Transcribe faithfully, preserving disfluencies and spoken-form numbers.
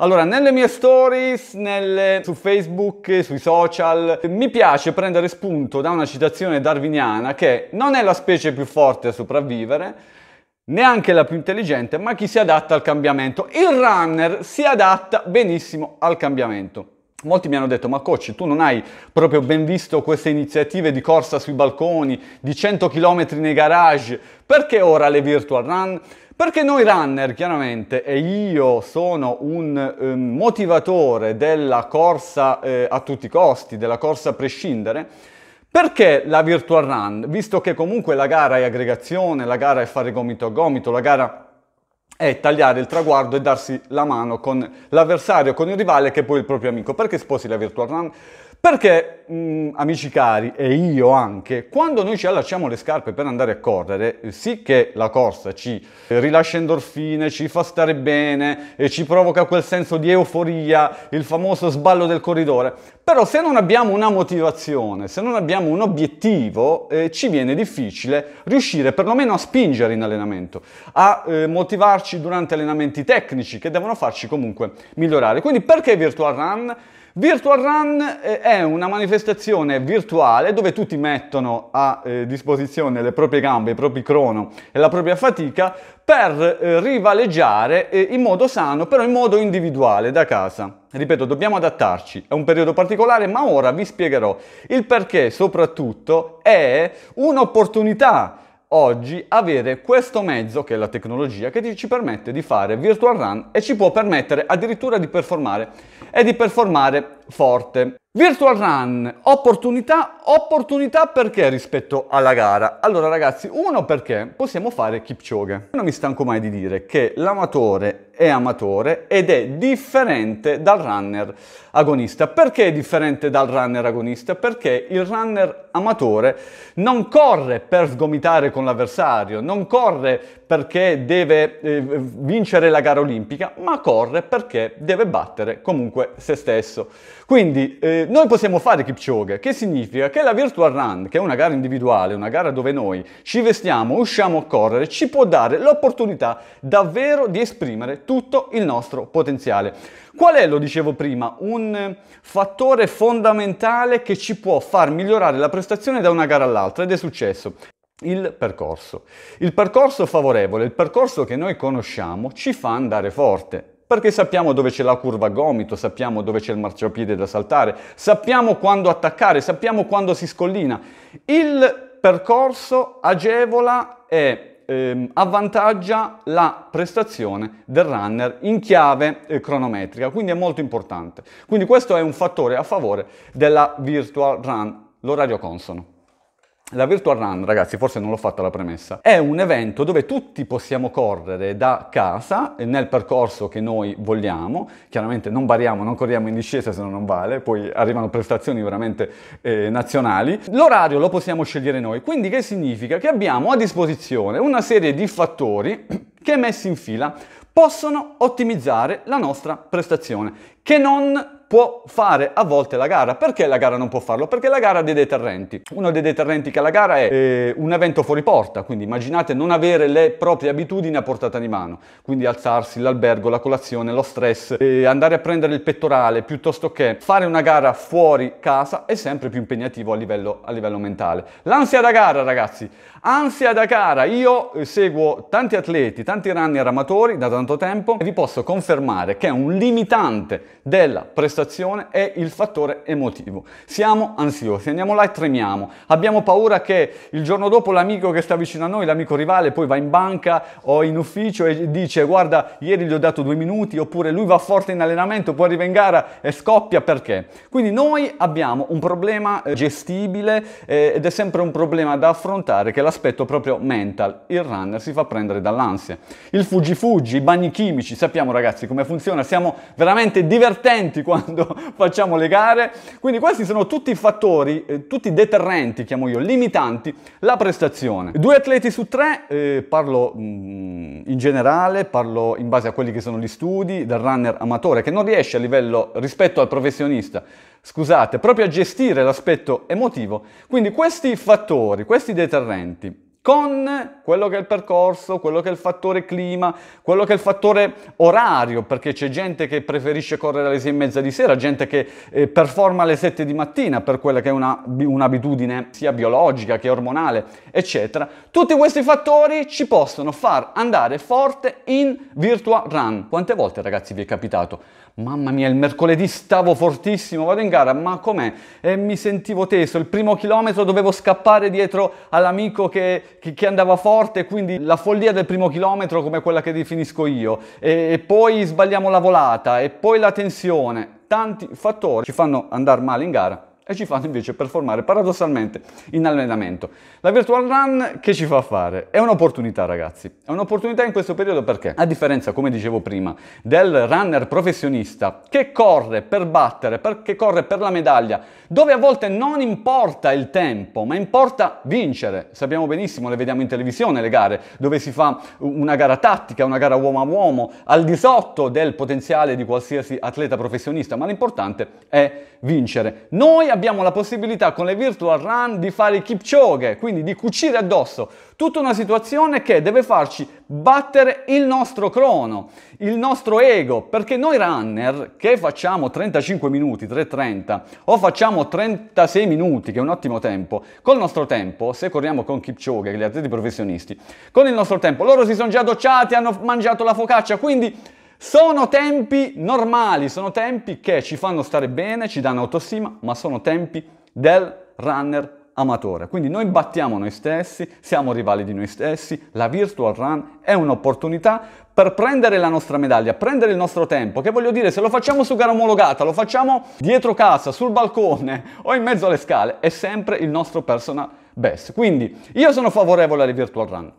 Allora, nelle mie stories, nelle... su Facebook, sui social, mi piace prendere spunto da una citazione darwiniana che non è la specie più forte a sopravvivere, neanche la più intelligente, ma chi si adatta al cambiamento. Il runner si adatta benissimo al cambiamento. Molti mi hanno detto, ma coach, tu non hai proprio ben visto queste iniziative di corsa sui balconi, di cento chilometri nei garage, perché ora le virtual run? Perché noi runner, chiaramente, e io sono un eh, motivatore della corsa eh, a tutti i costi, della corsa a prescindere, perché la virtual run? Visto che comunque la gara è aggregazione, la gara è fare gomito a gomito, la gara è tagliare il traguardo e darsi la mano con l'avversario, con il rivale che è poi il proprio amico. Perché sposi la virtual run? Perché, mh, amici cari, e io anche, quando noi ci allacciamo le scarpe per andare a correre, sì che la corsa ci rilascia endorfine, ci fa stare bene, e ci provoca quel senso di euforia, il famoso sballo del corridore, però se non abbiamo una motivazione, se non abbiamo un obiettivo, eh, ci viene difficile riuscire perlomeno a spingere in allenamento, a eh, motivarci durante allenamenti tecnici che devono farci comunque migliorare. Quindi perché virtual run? Virtual Run è una manifestazione virtuale dove tutti mettono a disposizione le proprie gambe, i propri crono e la propria fatica per rivaleggiare in modo sano, però in modo individuale, da casa. Ripeto, dobbiamo adattarci, è un periodo particolare, ma ora vi spiegherò il perché. Soprattutto è un'opportunità oggi avere questo mezzo, che è la tecnologia, che ci permette di fare virtual run e ci può permettere addirittura di performare, e di performare forte. Virtual run, opportunità, opportunità perché rispetto alla gara? Allora ragazzi, uno, perché possiamo fare Kipchoge. Non mi stanco mai di dire che l'amatore è amatore ed è differente dal runner agonista. Perché è differente dal runner agonista? Perché il runner amatore non corre per sgomitare con l'avversario, non corre perché deve eh, vincere la gara olimpica, ma corre perché deve battere comunque se stesso. Quindi eh, noi possiamo fare Kipchoge, che significa che la virtual run, che è una gara individuale, una gara dove noi ci vestiamo, usciamo a correre, ci può dare l'opportunità davvero di esprimere tutto il nostro potenziale. Qual è, lo dicevo prima, un fattore fondamentale che ci può far migliorare la prestazione da una gara all'altra? Ed è successo. Il percorso. Il percorso favorevole, il percorso che noi conosciamo, ci fa andare forte. Perché sappiamo dove c'è la curva a gomito, sappiamo dove c'è il marciapiede da saltare, sappiamo quando attaccare, sappiamo quando si scollina. Il percorso agevola e ehm, avvantaggia la prestazione del runner in chiave eh, cronometrica, quindi è molto importante. Quindi questo è un fattore a favore della virtual run, l'orario consono. La virtual run, ragazzi, forse non l'ho fatta la premessa, è un evento dove tutti possiamo correre da casa nel percorso che noi vogliamo. Chiaramente non variamo, non corriamo in discesa, se no non vale, poi arrivano prestazioni veramente eh, nazionali. L'orario lo possiamo scegliere noi, quindi che significa? Che abbiamo a disposizione una serie di fattori che messi in fila possono ottimizzare la nostra prestazione, che non può fare a volte la gara. Perché la gara non può farlo? Perché la gara ha dei deterrenti. Uno dei deterrenti che ha la gara è eh, un evento fuori porta, quindi immaginate non avere le proprie abitudini a portata di mano, quindi alzarsi, l'albergo, la colazione, lo stress, eh, andare a prendere il pettorale, piuttosto che fare una gara fuori casa è sempre più impegnativo a livello, a livello mentale. L'ansia da gara, ragazzi, ansia da gara. Io eh, seguo tanti atleti, tanti runner amatori da tanto tempo e vi posso confermare che è un limitante della prestazione è il fattore emotivo. Siamo ansiosi, andiamo là e tremiamo, abbiamo paura che il giorno dopo l'amico che sta vicino a noi, l'amico rivale, poi va in banca o in ufficio e dice guarda, ieri gli ho dato due minuti, oppure lui va forte in allenamento, poi arriva in gara e scoppia. Perché? Quindi noi abbiamo un problema gestibile eh, ed è sempre un problema da affrontare, che è l'aspetto proprio mental. Il runner si fa prendere dall'ansia. Il fuggi fuggi, i bagni chimici, sappiamo ragazzi come funziona, siamo veramente divertenti quando facciamo le gare. Quindi questi sono tutti i fattori, eh, tutti i deterrenti, chiamo io, limitanti la prestazione. Due atleti su tre, eh, parlo mh, in generale, parlo in base a quelli che sono gli studi del runner amatore, che non riesce a livello rispetto al professionista, scusate, proprio a gestire l'aspetto emotivo. Quindi questi fattori, questi deterrenti con quello che è il percorso, quello che è il fattore clima, quello che è il fattore orario, perché c'è gente che preferisce correre alle sei e mezza di sera, gente che eh, performa alle sette di mattina per quella che è una, un'abitudine sia biologica che ormonale, eccetera. Tutti questi fattori ci possono far andare forte in Virtua Run. Quante volte, ragazzi, vi è capitato? Mamma mia, il mercoledì stavo fortissimo, vado in gara, ma com'è? E mi sentivo teso, il primo chilometro dovevo scappare dietro all'amico che, che, che andava forte, quindi la follia del primo chilometro come quella che definisco io, e, e poi sbagliamo la volata, e poi la tensione, tanti fattori ci fanno andare male in gara e ci fanno invece performare paradossalmente in allenamento. La Virtual Run che ci fa fare? È un'opportunità, ragazzi, è un'opportunità in questo periodo, perché a differenza, come dicevo prima, del runner professionista che corre per battere, per, che corre per la medaglia, dove a volte non importa il tempo ma importa vincere. Sappiamo benissimo, le vediamo in televisione le gare dove si fa una gara tattica, una gara uomo a uomo, al di sotto del potenziale di qualsiasi atleta professionista, ma l'importante è vincere. Noi abbiamo la possibilità con le Virtual Run di fare i Kipchoge, quindi di cucire addosso tutta una situazione che deve farci battere il nostro crono, il nostro ego, perché noi runner che facciamo trentacinque minuti, tre e trenta, o facciamo trentasei minuti, che è un ottimo tempo, col nostro tempo, se corriamo con Kipchoge, gli atleti professionisti, con il nostro tempo, loro si sono già docciati, hanno mangiato la focaccia, quindi sono tempi normali, sono tempi che ci fanno stare bene, ci danno autostima, ma sono tempi del runner amatore. Quindi noi battiamo noi stessi, siamo rivali di noi stessi, la Virtual Run è un'opportunità per prendere la nostra medaglia, prendere il nostro tempo, che voglio dire, se lo facciamo su gara omologata, lo facciamo dietro casa, sul balcone o in mezzo alle scale, è sempre il nostro personal best. Quindi io sono favorevole alle Virtual Run.